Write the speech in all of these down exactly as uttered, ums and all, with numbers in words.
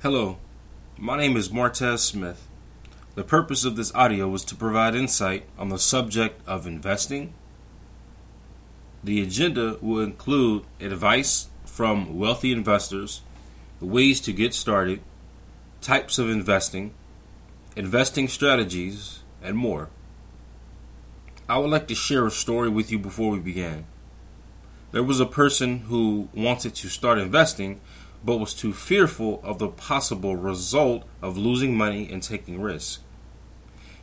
Hello, my name is Martez Smith. The purpose of this audio is to provide insight on the subject of investing. The agenda will include advice from wealthy investors, ways to get started, types of investing, investing strategies, and more. I would like to share a story with you before we begin. There was a person who wanted to start investing but was too fearful of the possible result of losing money and taking risk.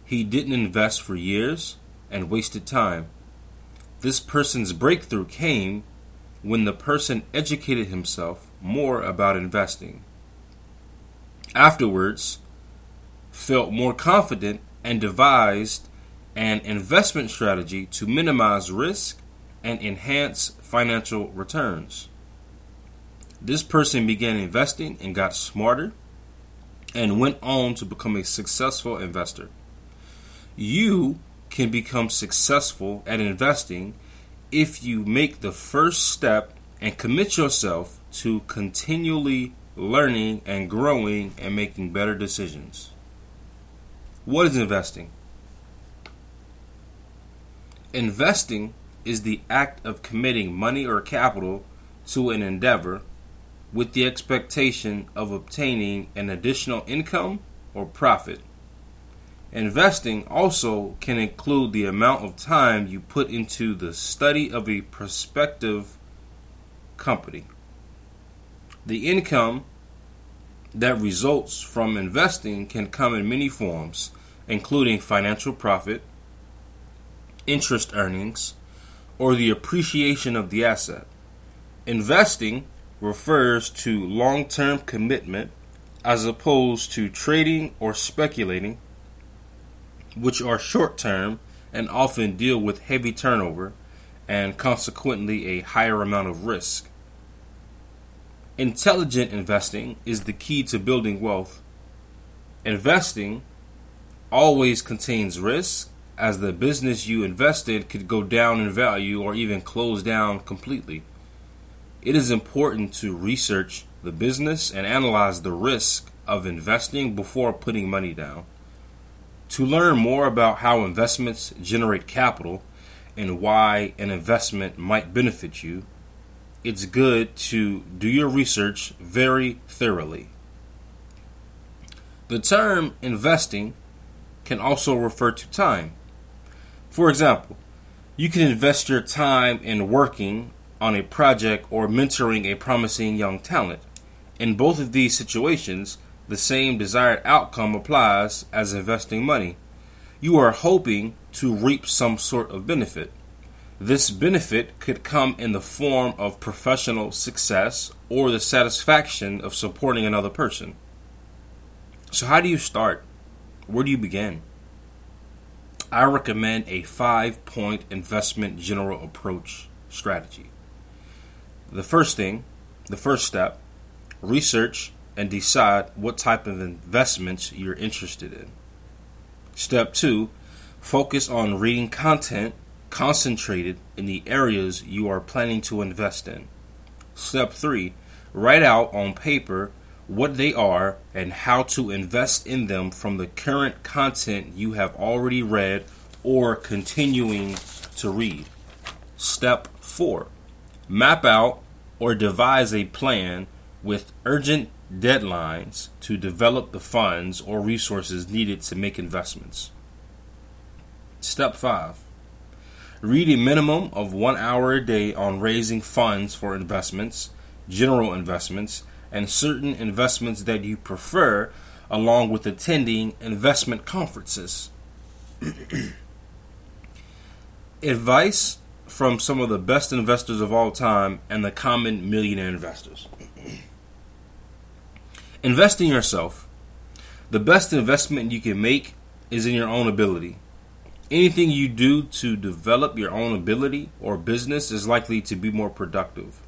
He didn't invest for years and wasted time. This person's breakthrough came when the person educated himself more about investing. Afterwards, felt more confident and devised an investment strategy to minimize risk and enhance financial returns. This person began investing and got smarter and went on to become a successful investor. You can become successful at investing if you make the first step and commit yourself to continually learning and growing and making better decisions. What is investing? Investing is the act of committing money or capital to an endeavor with the expectation of obtaining an additional income or profit. Investing also can include the amount of time you put into the study of a prospective company. The income that results from investing can come in many forms, including financial profit, interest earnings, or the appreciation of the asset. Investing refers to long-term commitment as opposed to trading or speculating, which are short-term and often deal with heavy turnover and consequently a higher amount of risk. Intelligent investing is the key to building wealth. Investing always contains risk, as the business you invest in could go down in value or even close down completely. It is important to research the business and analyze the risk of investing before putting money down. To learn more about how investments generate capital and why an investment might benefit you, it's good to do your research very thoroughly. The term investing can also refer to time. For example, you can invest your time in working on a project or mentoring a promising young talent. In both of these situations, the same desired outcome applies as investing money. You are hoping to reap some sort of benefit. This benefit could come in the form of professional success or the satisfaction of supporting another person. So how do you start? Where do you begin? I recommend a five-point investment general approach strategy. The first thing, the first step, research and decide what type of investments you're interested in. Step two, focus on reading content concentrated in the areas you are planning to invest in. Step three, write out on paper what they are and how to invest in them from the current content you have already read or continuing to read. Step four, map out or devise a plan with urgent deadlines to develop the funds or resources needed to make investments. Step five, read a minimum of one hour a day on raising funds for investments, general investments, and certain investments that you prefer, along with attending investment conferences. Advice from some of the best investors of all time and the common millionaire investors. Invest in yourself. The best investment you can make is in your own ability. Anything you do to develop your own ability or business is likely to be more productive.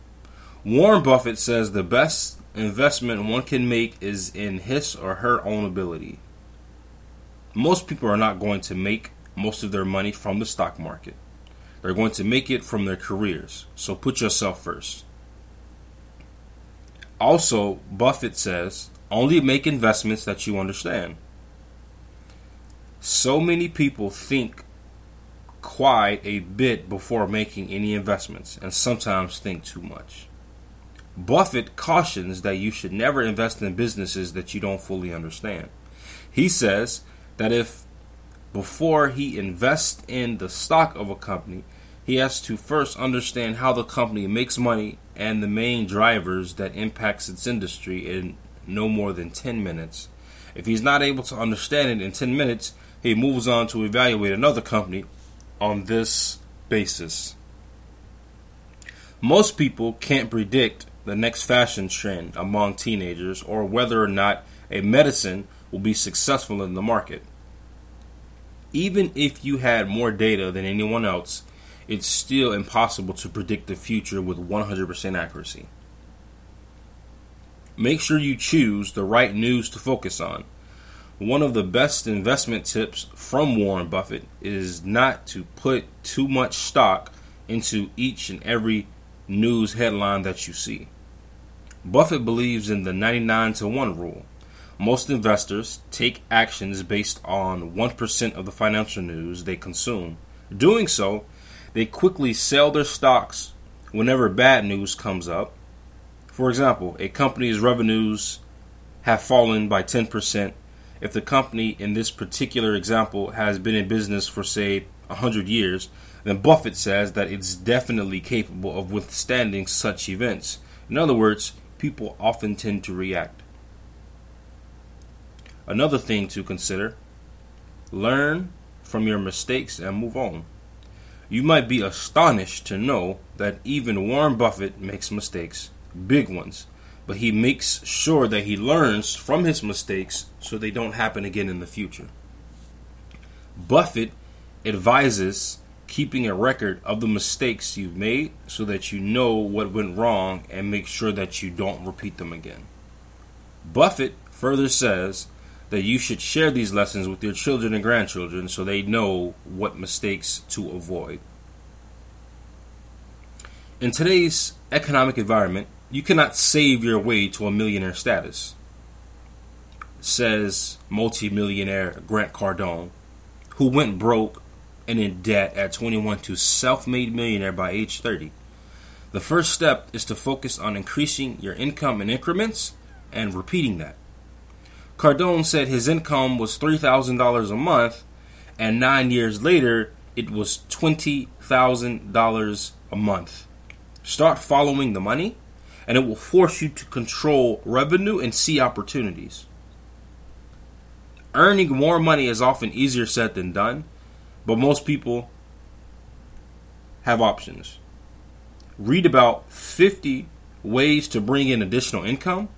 Warren Buffett says the best investment one can make is in his or her own ability. Most people are not going to make most of their money from the stock market. They're going to make it from their careers, so put yourself first. Also, Buffett says, Only make investments that you understand. So many people think quite a bit before making any investments, and sometimes think too much. Buffett cautions that you should never invest in businesses that you don't fully understand. He says that if before he invests in the stock of a company, he has to first understand how the company makes money and the main drivers that impacts its industry in no more than ten minutes. If he's not able to understand it in ten minutes, he moves on to evaluate another company on this basis. Most people can't predict the next fashion trend among teenagers or whether or not a medicine will be successful in the market. Even if you had more data than anyone else, it's still impossible to predict the future with one hundred percent accuracy. Make sure you choose the right news to focus on. One of the best investment tips from Warren Buffett is not to put too much stock into each and every news headline that you see. Buffett believes in the ninety-nine to one rule. Most investors take actions based on one percent of the financial news they consume. Doing so, they quickly sell their stocks whenever bad news comes up. For example, a company's revenues have fallen by ten percent. If the company in this particular example has been in business for, say, one hundred years, then Buffett says that it's definitely capable of withstanding such events. In other words, people often tend to react. Another thing to consider, learn from your mistakes and move on. You might be astonished to know that even Warren Buffett makes mistakes, big ones. But he makes sure that he learns from his mistakes so they don't happen again in the future. Buffett advises keeping a record of the mistakes you've made so that you know what went wrong and make sure that you don't repeat them again. Buffett further says that you should share these lessons with your children and grandchildren so they know what mistakes to avoid. In today's economic environment, you cannot save your way to a millionaire status, says multimillionaire Grant Cardone, who went broke and in debt at twenty-one to self-made millionaire by age thirty. The first step is to focus on increasing your income in increments and repeating that. Cardone said his income was three thousand dollars a month, and nine years later, it was twenty thousand dollars a month. Start following the money, and it will force you to control revenue and see opportunities. Earning more money is often easier said than done, but most people have options. Read about fifty ways to bring in additional income,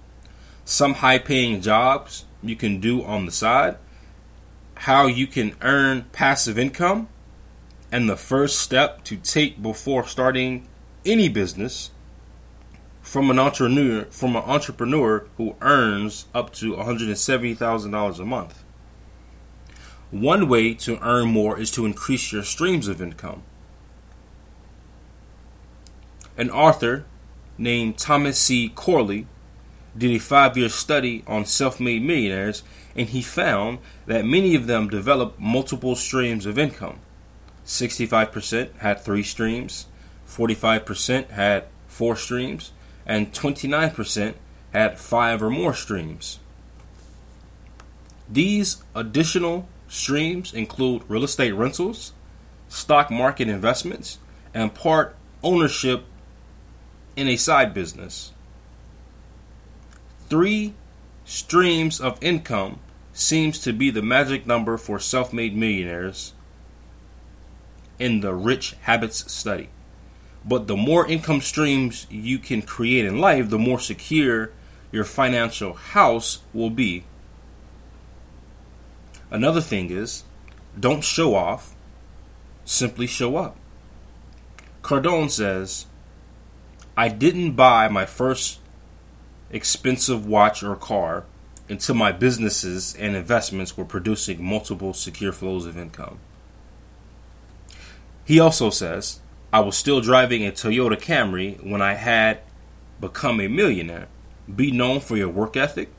some high-paying jobs you can do on the side, how you can earn passive income, and the first step to take before starting any business From an entrepreneur, from an entrepreneur who earns up to one hundred seventy thousand dollars a month. One way to earn more is to increase your streams of income. An author named Thomas C. Corley did a five-year study on self-made millionaires, and he found that many of them developed multiple streams of income. sixty-five percent had three streams, forty-five percent had four streams, and twenty-nine percent had five or more streams. These additional streams include real estate rentals, stock market investments, and part ownership in a side business. Three streams of income seems to be the magic number for self-made millionaires in the Rich Habits study. But the more income streams you can create in life, the more secure your financial house will be. Another thing is, don't show off, simply show up. Cardone says, I didn't buy my first expensive watch or car until my businesses and investments were producing multiple secure flows of income. He also says, I was still driving a Toyota Camry when I had become a millionaire. Be known for your work ethic,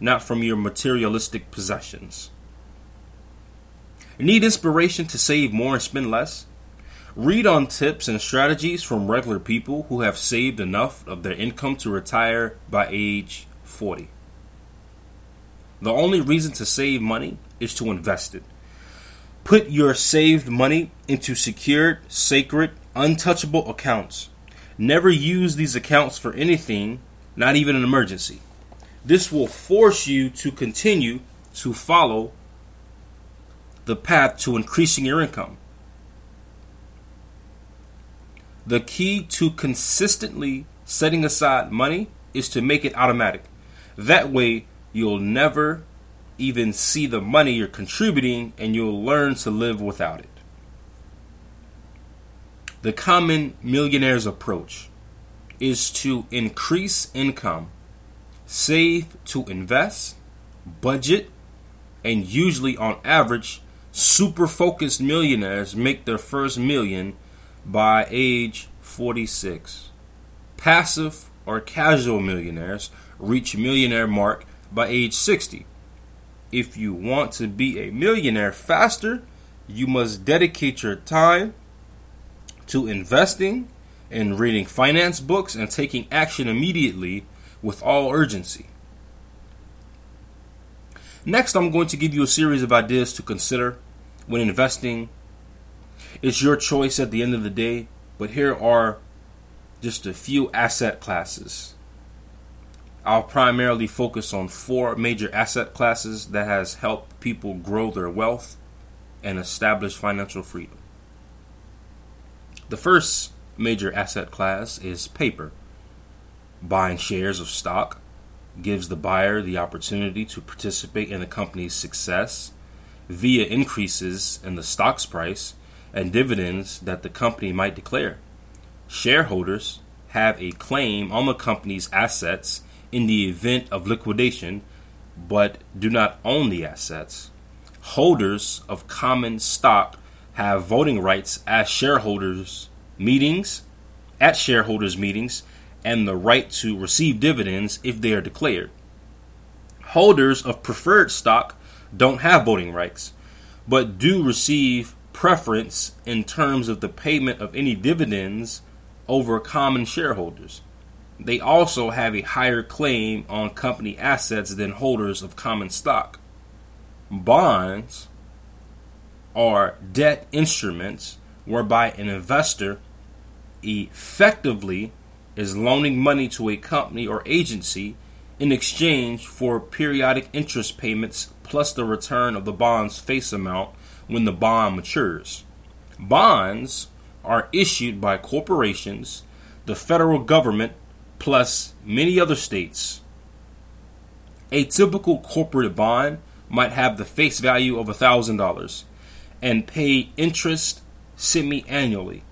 not from your materialistic possessions. Need inspiration to save more and spend less? Read on tips and strategies from regular people who have saved enough of their income to retire by age forty. The only reason to save money is to invest it. Put your saved money into secured, sacred, untouchable accounts. Never use these accounts for anything, not even an emergency. This will force you to continue to follow the path to increasing your income. The key to consistently setting aside money is to make it automatic. That way, you'll never even see the money you're contributing, and you'll learn to live without it. The common millionaire's approach is to increase income, save to invest, budget, and usually on average, super focused millionaires make their first million by age forty-six. Passive or casual millionaires reach millionaire mark by age sixty. If you want to be a millionaire faster, you must dedicate your time to investing and reading finance books and taking action immediately with all urgency. Next, I'm going to give you a series of ideas to consider when investing. It's your choice at the end of the day, but here are just a few asset classes. I'll primarily focus on four major asset classes that has helped people grow their wealth and establish financial freedom. The first major asset class is paper. Buying shares of stock gives the buyer the opportunity to participate in the company's success via increases in the stock's price and dividends that the company might declare. Shareholders have a claim on the company's assets in the event of liquidation, but do not own the assets. Holders of common stock have voting rights at shareholders meetings, at shareholders meetings, and the right to receive dividends if they are declared. Holders of preferred stock don't have voting rights, but do receive preference in terms of the payment of any dividends over common shareholders. They also have a higher claim on company assets than holders of common stock. Bonds are debt instruments whereby an investor effectively is loaning money to a company or agency in exchange for periodic interest payments plus the return of the bond's face amount when the bond matures. Bonds are issued by corporations, the federal government, plus many other states. A typical corporate bond might have the face value of one thousand dollars and pay interest semi-annually.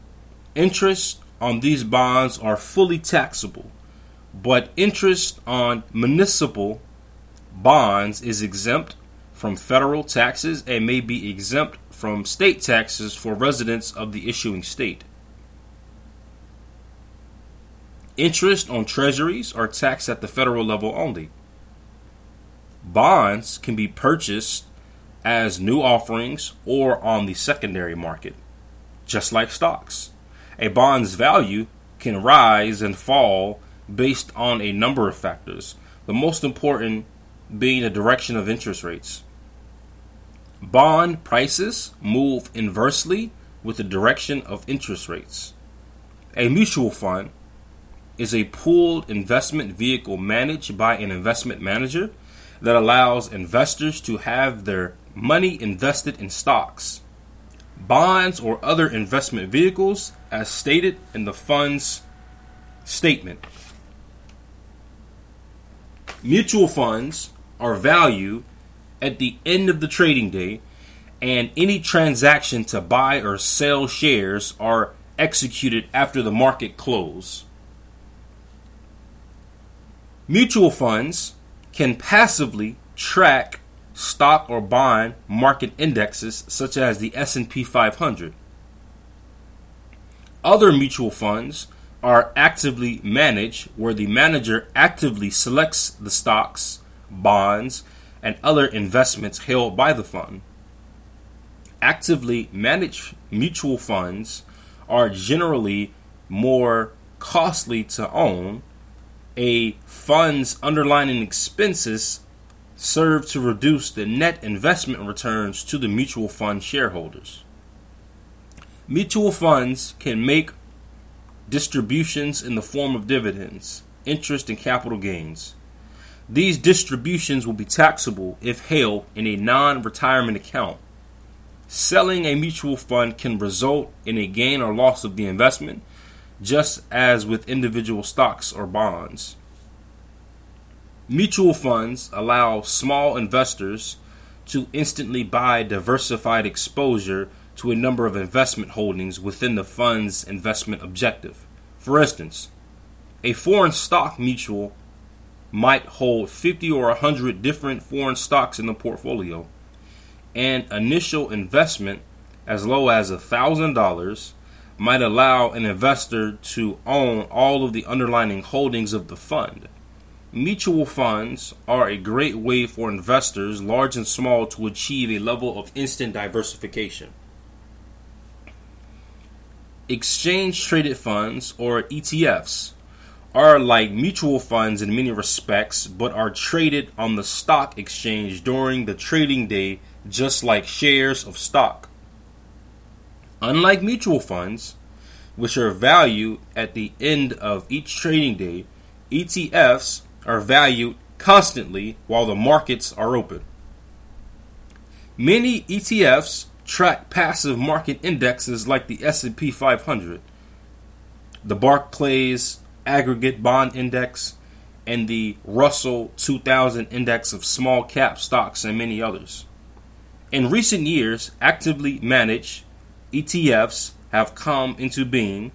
Interest on these bonds are fully taxable, but interest on municipal bonds is exempt from federal taxes and may be exempt from state taxes for residents of the issuing state. Interest on treasuries are taxed at the federal level only. Bonds can be purchased as new offerings or on the secondary market, just like stocks. A bond's value can rise and fall based on a number of factors, the most important being the direction of interest rates. Bond prices move inversely with the direction of interest rates. A mutual fund is a pooled investment vehicle managed by an investment manager that allows investors to have their money invested in stocks, bonds, or other investment vehicles as stated in the fund's statement. Mutual funds are valued at the end of the trading day, and any transaction to buy or sell shares are executed after the market close. Mutual funds can passively track stock or bond market indexes such as the S and P five hundred. Other mutual funds are actively managed, where the manager actively selects the stocks bonds, and other investments held by the fund. Actively managed mutual funds are generally more costly to own. A fund's underlying expenses serve to reduce the net investment returns to the mutual fund shareholders. Mutual funds can make distributions in the form of dividends, interest, and capital gains. These distributions will be taxable if held in a non-retirement account. Selling a mutual fund can result in a gain or loss of the investment, just as with individual stocks or bonds. Mutual funds allow small investors to instantly buy diversified exposure to a number of investment holdings within the fund's investment objective. For instance, a foreign stock mutual might hold fifty or one hundred different foreign stocks in the portfolio. An initial investment as low as one thousand dollars might allow an investor to own all of the underlying holdings of the fund. Mutual funds are a great way for investors, large and small, to achieve a level of instant diversification. Exchange-traded funds, or E T Fs, are like mutual funds in many respects, but are traded on the stock exchange during the trading day, just like shares of stock. Unlike mutual funds, which are valued at the end of each trading day, E T Fs are valued constantly while the markets are open. Many E T Fs track passive market indexes like the S and P five hundred, the Barclays Aggregate Bond Index, and the Russell two thousand Index of small cap stocks, and many others. In recent years, actively managed E T Fs have come into being,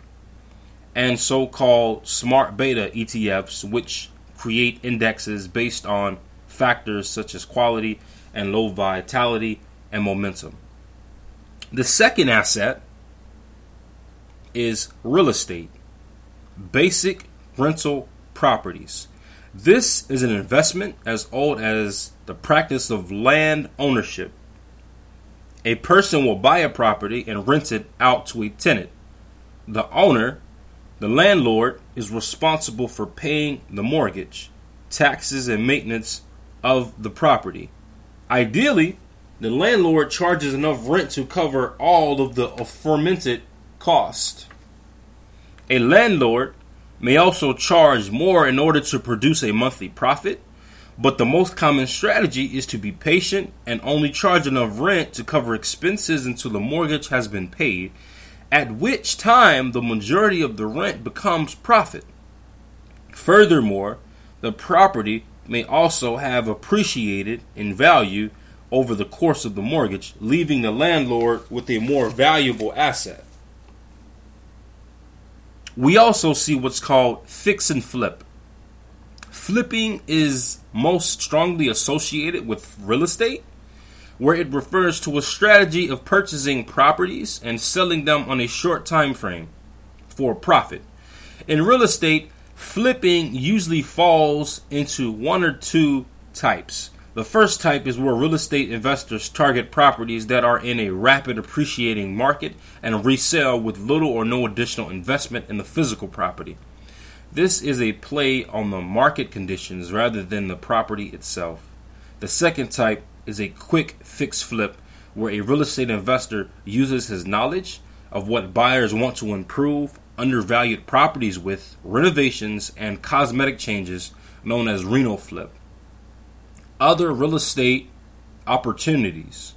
and so-called smart beta E T Fs, which create indexes based on factors such as quality and low volatility and momentum. The second asset is real estate, basic rental properties. This is an investment as old as the practice of land ownership. A person will buy a property and rent it out to a tenant. The owner, the landlord, is responsible for paying the mortgage, taxes, and maintenance of the property. Ideally, the landlord charges enough rent to cover all of the aforementioned costs. A landlord may also charge more in order to produce a monthly profit, but the most common strategy is to be patient and only charge enough rent to cover expenses until the mortgage has been paid, at which time the majority of the rent becomes profit. Furthermore, the property may also have appreciated in value over the course of the mortgage, leaving the landlord with a more valuable asset. We also see what's called fix and flip. Flipping is most strongly associated with real estate, where it refers to a strategy of purchasing properties and selling them on a short time frame for profit. In real estate, flipping usually falls into one or two types. The first type is where real estate investors target properties that are in a rapid appreciating market and resell with little or no additional investment in the physical property. This is a play on the market conditions rather than the property itself. The second type is a quick fix flip, where a real estate investor uses his knowledge of what buyers want to improve undervalued properties with renovations and cosmetic changes, known as reno flip. Other real estate opportunities: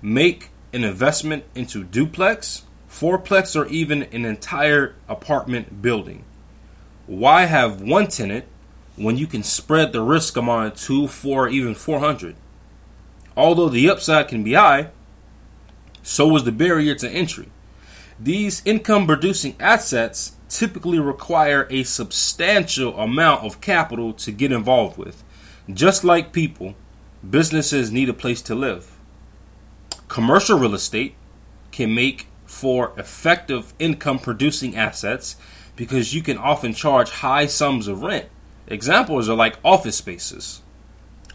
make an investment into duplex, fourplex, or even an entire apartment building. Why have one tenant when you can spread the risk among two, four, or even four hundred? Although the upside can be high, so is the barrier to entry. These income-producing assets typically require a substantial amount of capital to get involved with. Just like people, businesses need a place to live. Commercial real estate can make for effective income producing assets because you can often charge high sums of rent Examples are like office spaces,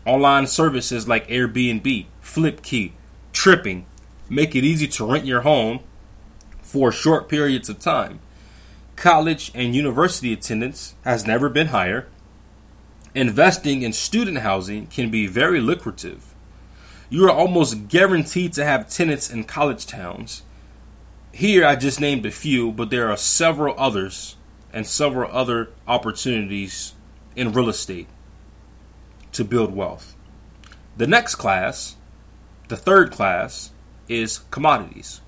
online services like Airbnb, Flipkey, Tripping. Make it easy to rent your home for short periods of time. College and university attendance has never been higher. Investing in student housing can be very lucrative. You are almost guaranteed to have tenants in college towns. Here I just named a few, but there are several others and several other opportunities in real estate to build wealth. The next class, the third class, is commodities.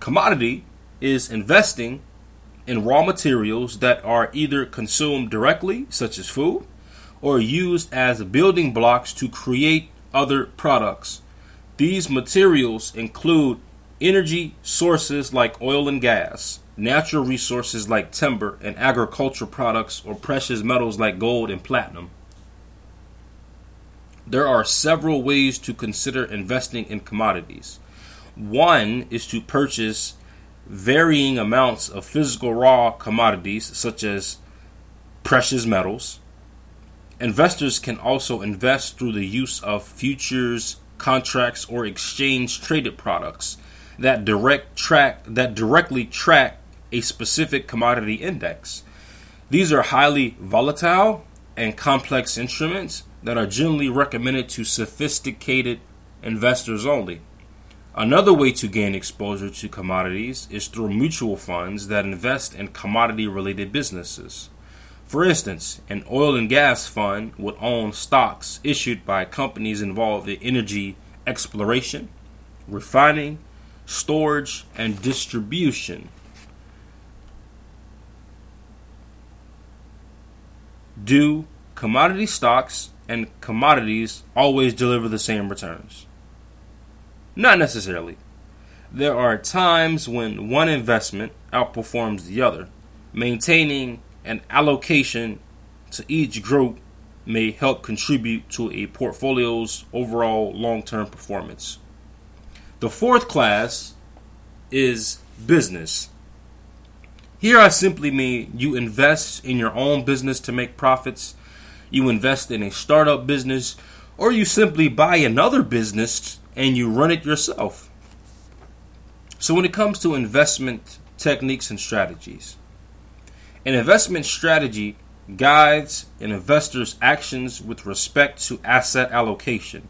Commodity is investing in raw materials that are either consumed directly, such as food, or used as building blocks to create other products. These materials include energy sources like oil and gas, natural resources like timber, and agricultural products or precious metals like gold and platinum. There are several ways to consider investing in commodities. One is to purchase varying amounts of physical raw commodities, such as precious metals. Investors can also invest through the use of futures, contracts, or exchange-traded products that direct track that directly track a specific commodity index. These are highly volatile and complex instruments that are generally recommended to sophisticated investors only. Another way to gain exposure to commodities is through mutual funds that invest in commodity-related businesses. For instance, an oil and gas fund would own stocks issued by companies involved in energy exploration, refining, storage, and distribution. Do commodity stocks and commodities always deliver the same returns? Not necessarily. There are times when one investment outperforms the other. Maintaining an allocation to each group may help contribute to a portfolio's overall long-term performance. The fourth class is business. Here I simply mean you invest in your own business to make profits, you invest in a startup business, or you simply buy another business and you run it yourself. So when it comes to investment techniques and strategies, an investment strategy guides an investor's actions with respect to asset allocation.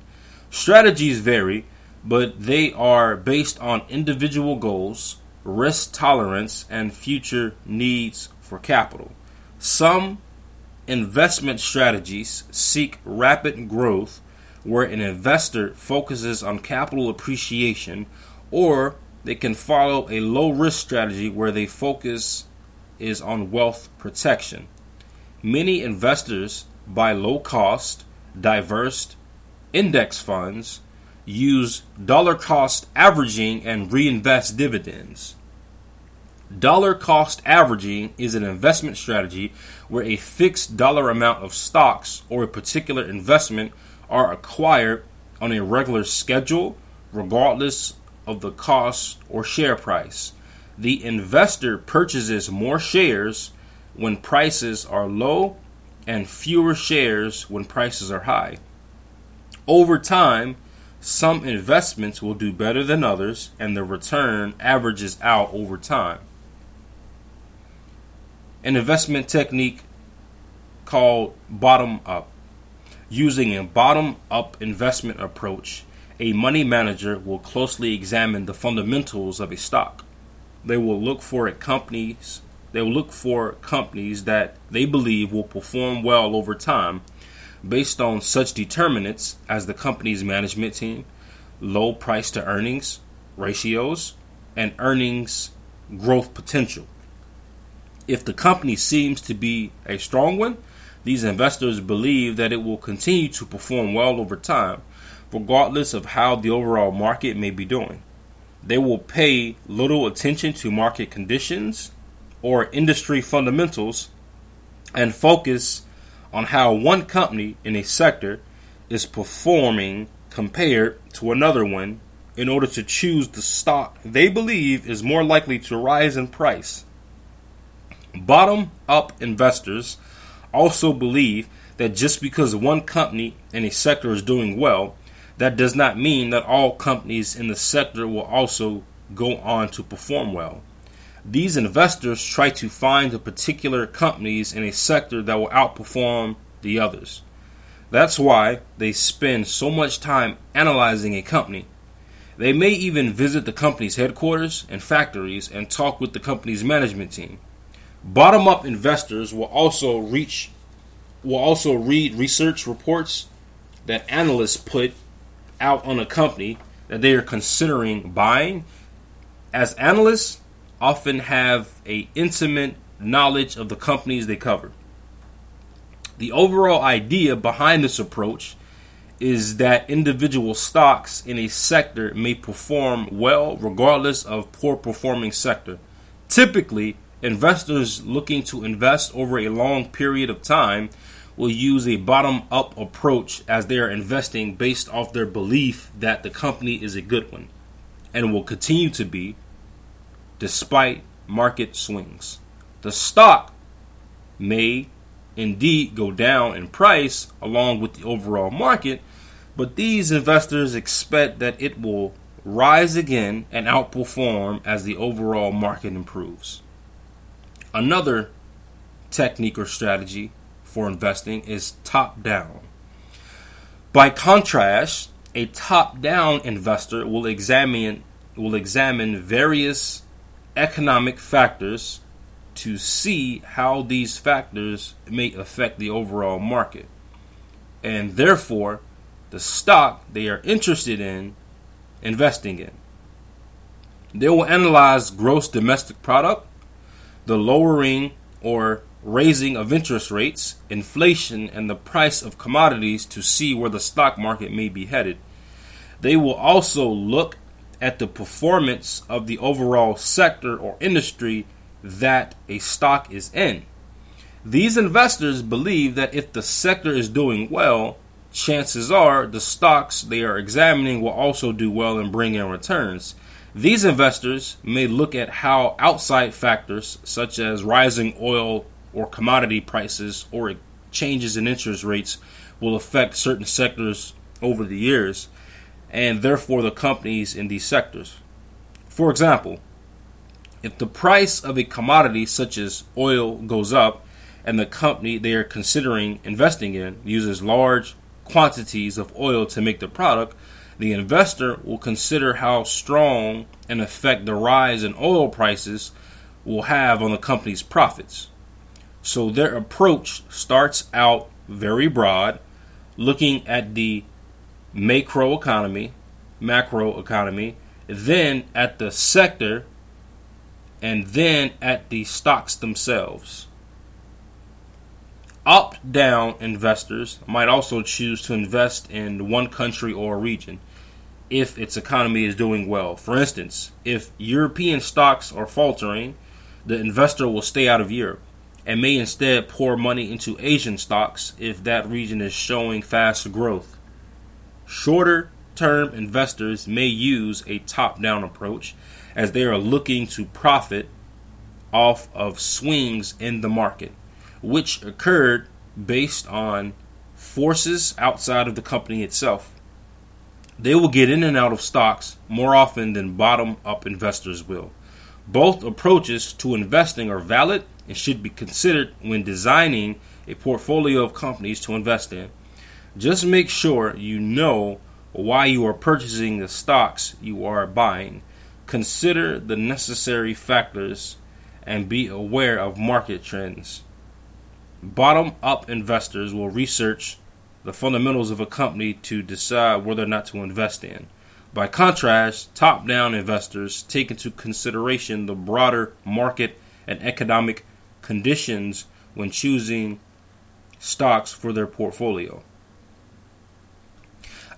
Strategies vary, but they are based on individual goals, risk tolerance, and future needs for capital. Some investment strategies seek rapid growth, where an investor focuses on capital appreciation, or they can follow a low-risk strategy where they focus is on wealth protection. Many investors buy low-cost, diverse index funds, use dollar-cost averaging, and reinvest dividends. Dollar-cost averaging is an investment strategy where a fixed dollar amount of stocks or a particular investment are acquired on a regular schedule, regardless of the cost or share price. The investor purchases more shares when prices are low and fewer shares when prices are high. Over time, some investments will do better than others, and the return averages out over time. An investment technique called bottom-up. Using a bottom-up investment approach, a money manager will closely examine the fundamentals of a stock. They will look for a companies. They will look for companies that they believe will perform well over time, based on such determinants as the company's management team, low price to earnings ratios, and earnings growth potential. If the company seems to be a strong one, these investors believe that it will continue to perform well over time, regardless of how the overall market may be doing. They will pay little attention to market conditions or industry fundamentals and focus on how one company in a sector is performing compared to another one in order to choose the stock they believe is more likely to rise in price. Bottom-up investors also believe that just because one company in a sector is doing well, that does not mean that all companies in the sector will also go on to perform well. These investors try to find the particular companies in a sector that will outperform the others. That's why they spend so much time analyzing a company. They may even visit the company's headquarters and factories and talk with the company's management team. Bottom-up investors will also reach, will also read research reports that analysts put out on a company that they are considering buying, as analysts often have an intimate knowledge of the companies they cover. The overall idea behind this approach is that individual stocks in a sector may perform well regardless of poor performing sector. Typically, investors looking to invest over a long period of time will use a bottom-up approach as they are investing based off their belief that the company is a good one and will continue to be despite market swings. The stock may indeed go down in price along with the overall market, but these investors expect that it will rise again and outperform as the overall market improves. Another technique or strategy for investing is top-down. By contrast, a top-down investor will examine will examine various economic factors to see how these factors may affect the overall market, and therefore the stock they are interested in investing in. They will analyze gross domestic product, the lowering or raising of interest rates, inflation, and the price of commodities to see where the stock market may be headed. They will also look at the performance of the overall sector or industry that a stock is in. These investors believe that if the sector is doing well, chances are the stocks they are examining will also do well and bring in returns. These investors may look at how outside factors such as rising oil or commodity prices or changes in interest rates will affect certain sectors over the years and therefore the companies in these sectors. For example, if the price of a commodity such as oil goes up and the company they are considering investing in uses large quantities of oil to make the product, the investor will consider how strong an effect the rise in oil prices will have on the company's profits. So their approach starts out very broad, looking at the macroeconomy, macroeconomy, then at the sector, and then at the stocks themselves. Top-down investors might also choose to invest in one country or region if its economy is doing well. For instance, if European stocks are faltering, the investor will stay out of Europe and may instead pour money into Asian stocks if that region is showing fast growth. Shorter-term investors may use a top-down approach as they are looking to profit off of swings in the market, which occurred based on forces outside of the company itself. They will get in and out of stocks more often than bottom-up investors will. Both approaches to investing are valid and should be considered when designing a portfolio of companies to invest in. Just make sure you know why you are purchasing the stocks you are buying. Consider the necessary factors and be aware of market trends. Bottom-up investors will research the fundamentals of a company to decide whether or not to invest in. By contrast, top-down investors take into consideration the broader market and economic conditions when choosing stocks for their portfolio.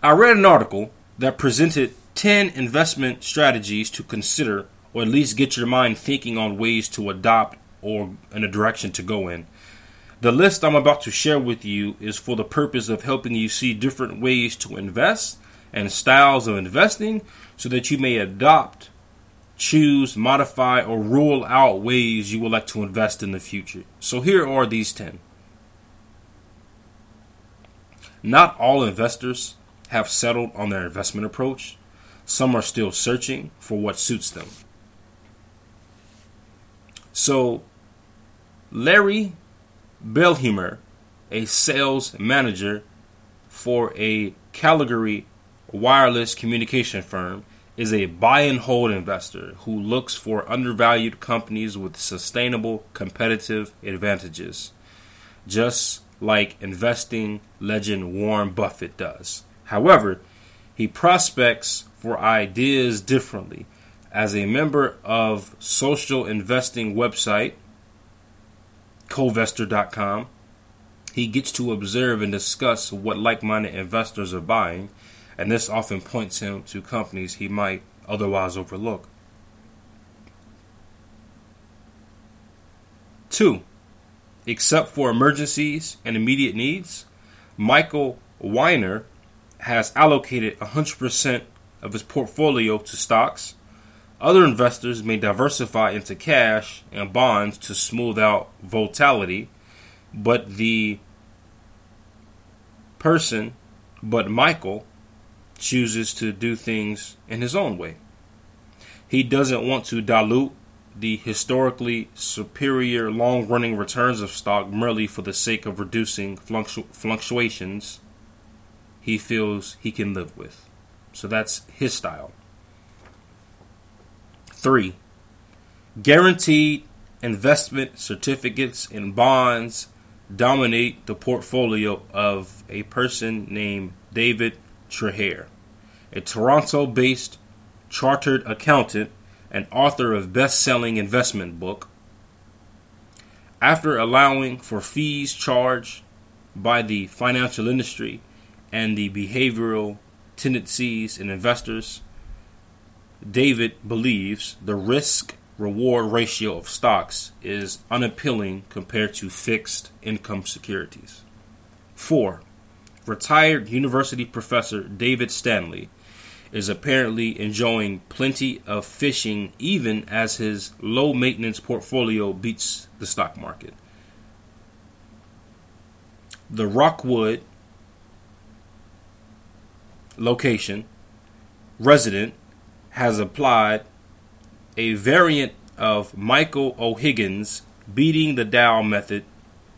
I read an article that presented ten investment strategies to consider, or at least get your mind thinking on ways to adopt or in a direction to go in. The list I'm about to share with you is for the purpose of helping you see different ways to invest and styles of investing so that you may adopt, choose, modify, or rule out ways you would like to invest in the future. So here are these ten. Not all investors have settled on their investment approach. Some are still searching for what suits them. So, Larry Bill Himmer, a sales manager for a Calgary wireless communication firm, is a buy and hold investor who looks for undervalued companies with sustainable competitive advantages, just like investing legend Warren Buffett does. However, he prospects for ideas differently. As a member of social investing website, Covester dot com, he gets to observe and discuss what like-minded investors are buying, and this often points him to companies he might otherwise overlook. Two, except for emergencies and immediate needs, Michael Weiner has allocated one hundred percent of his portfolio to stocks. Other investors may diversify into cash and bonds to smooth out volatility, but the person, but Michael, chooses to do things in his own way. He doesn't want to dilute the historically superior long-running returns of stock merely for the sake of reducing fluctuations he feels he can live with. So that's his style. Three, guaranteed investment certificates and bonds dominate the portfolio of a person named David Trahair, a Toronto-based chartered accountant and author of best-selling investment book. After allowing for fees charged by the financial industry and the behavioral tendencies in investors, David believes the risk-reward ratio of stocks is unappealing compared to fixed income securities. Four, retired university professor David Stanley is apparently enjoying plenty of fishing even as his low-maintenance portfolio beats the stock market. The Rockwood location resident has applied a variant of Michael O'Higgins beating the Dow method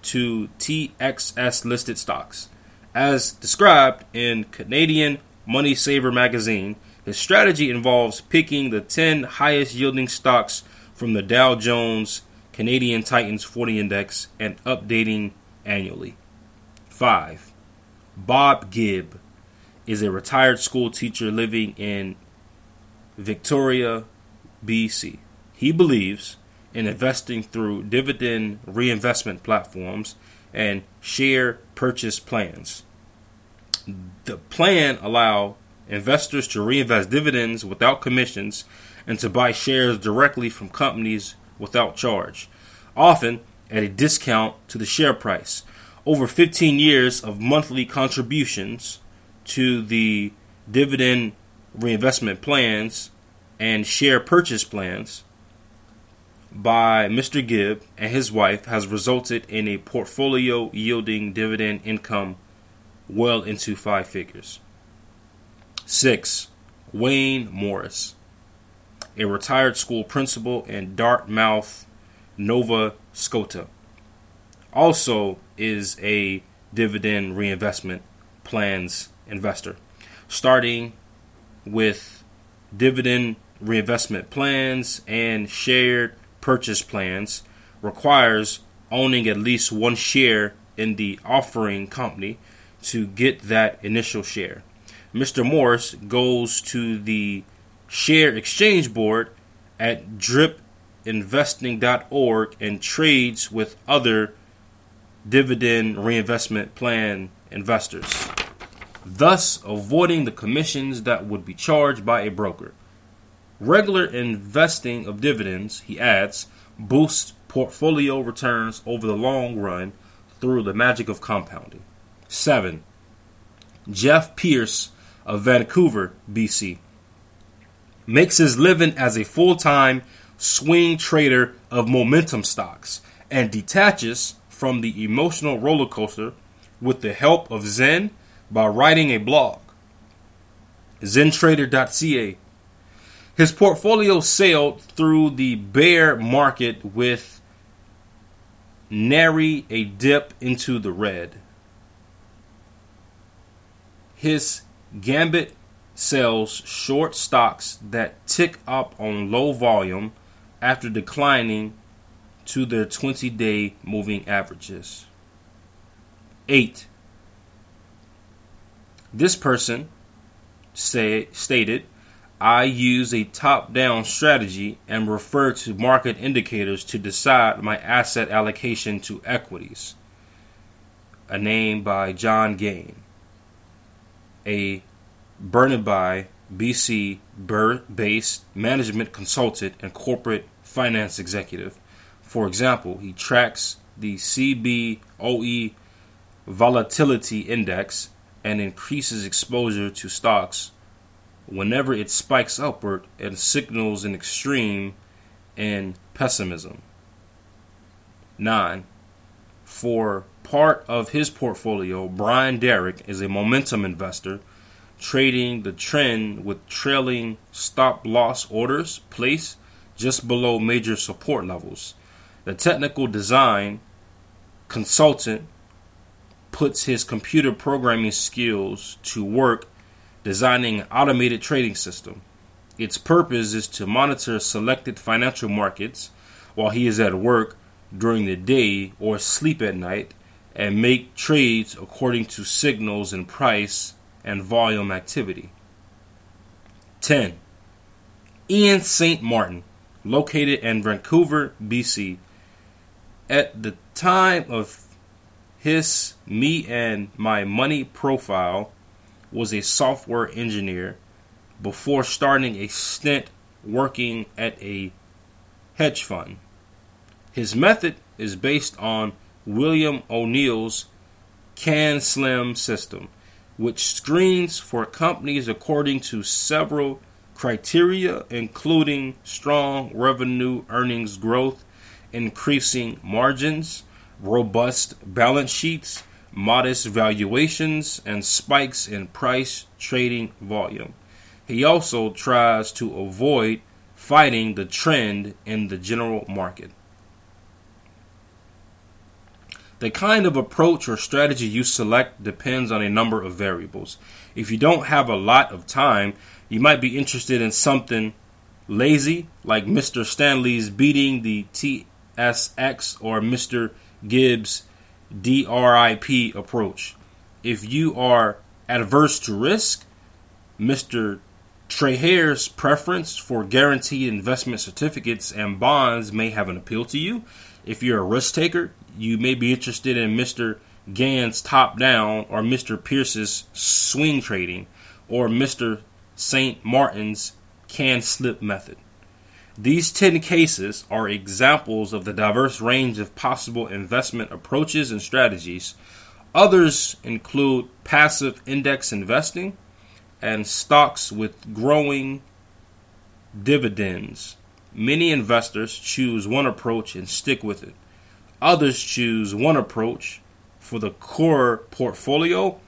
to T X S listed stocks. As described in Canadian Money Saver magazine, his strategy involves picking the ten highest yielding stocks from the Dow Jones Canadian Titans forty index and updating annually. Five, Bob Gibb is a retired school teacher living in Victoria, B C. He believes in investing through dividend reinvestment platforms and share purchase plans. The plan allows investors to reinvest dividends without commissions and to buy shares directly from companies without charge, often at a discount to the share price. Over fifteen years of monthly contributions to the dividend reinvestment plans and share purchase plans by Mister Gibb and his wife has resulted in a portfolio yielding dividend income well into five figures. Six, Wayne Morris, a retired school principal in Dartmouth, Nova Scotia, also is a dividend reinvestment plans investor, starting with dividend reinvestment plans and shared purchase plans. Requires owning at least one share in the offering company to get that initial share. Mister Morris goes to the share exchange board at drip investing dot org and trades with other dividend reinvestment plan investors, thus avoiding the commissions that would be charged by a broker. Regular investing of dividends, he adds, boosts portfolio returns over the long run through the magic of compounding. Seven, Jeff Pierce of Vancouver, B C, makes his living as a full-time swing trader of momentum stocks and detaches from the emotional roller coaster with the help of Zen, by writing a blog, Zen Trader dot C A. His portfolio sailed through the bear market with nary a dip into the red. His gambit sells short stocks that tick up on low volume after declining to their twenty-day moving averages. Eight. This person say, stated, I use a top-down strategy and refer to market indicators to decide my asset allocation to equities. A name by John Gain, a Burnaby, B C based management consultant and corporate finance executive. For example, he tracks the C B O E volatility index and increases exposure to stocks whenever it spikes upward and signals an extreme in pessimism. Nine. For part of his portfolio, Brian Derrick is a momentum investor, trading the trend with trailing stop-loss orders placed just below major support levels. The technical design consultant puts his computer programming skills to work designing an automated trading system. Its purpose is to monitor selected financial markets while he is at work during the day or sleep at night and make trades according to signals in price and volume activity. ten. Ian Saint Martin, located in Vancouver, B C. At the time of his Me and My Money profile, was a software engineer before starting a stint working at a hedge fund. His method is based on William O'Neill's CAN SLIM system, which screens for companies according to several criteria, including strong revenue earnings growth, increasing margins, robust balance sheets, modest valuations, and spikes in price trading volume. He also tries to avoid fighting the trend in the general market. The kind of approach or strategy you select depends on a number of variables. If you don't have a lot of time, you might be interested in something lazy, like Mister Stanley's beating the T S X or Mister Gibb's D R I P approach. If you are adverse to risk, Mister Trahair's preference for guaranteed investment certificates and bonds may have an appeal to you. If you're a risk taker, you may be interested in Mister Gann's top-down or Mister Pierce's swing trading or Mister Saint Martin's can slip method. These ten cases are examples of the diverse range of possible investment approaches and strategies. Others include passive index investing and stocks with growing dividends. Many investors choose one approach and stick with it. Others choose one approach for the core portfolio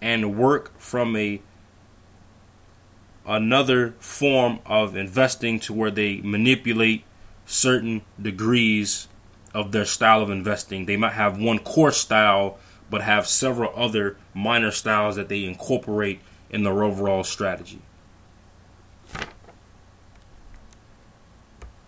and work from a another form of investing to where they manipulate certain degrees of their style of investing. They might have one core style, but have several other minor styles that they incorporate in their overall strategy.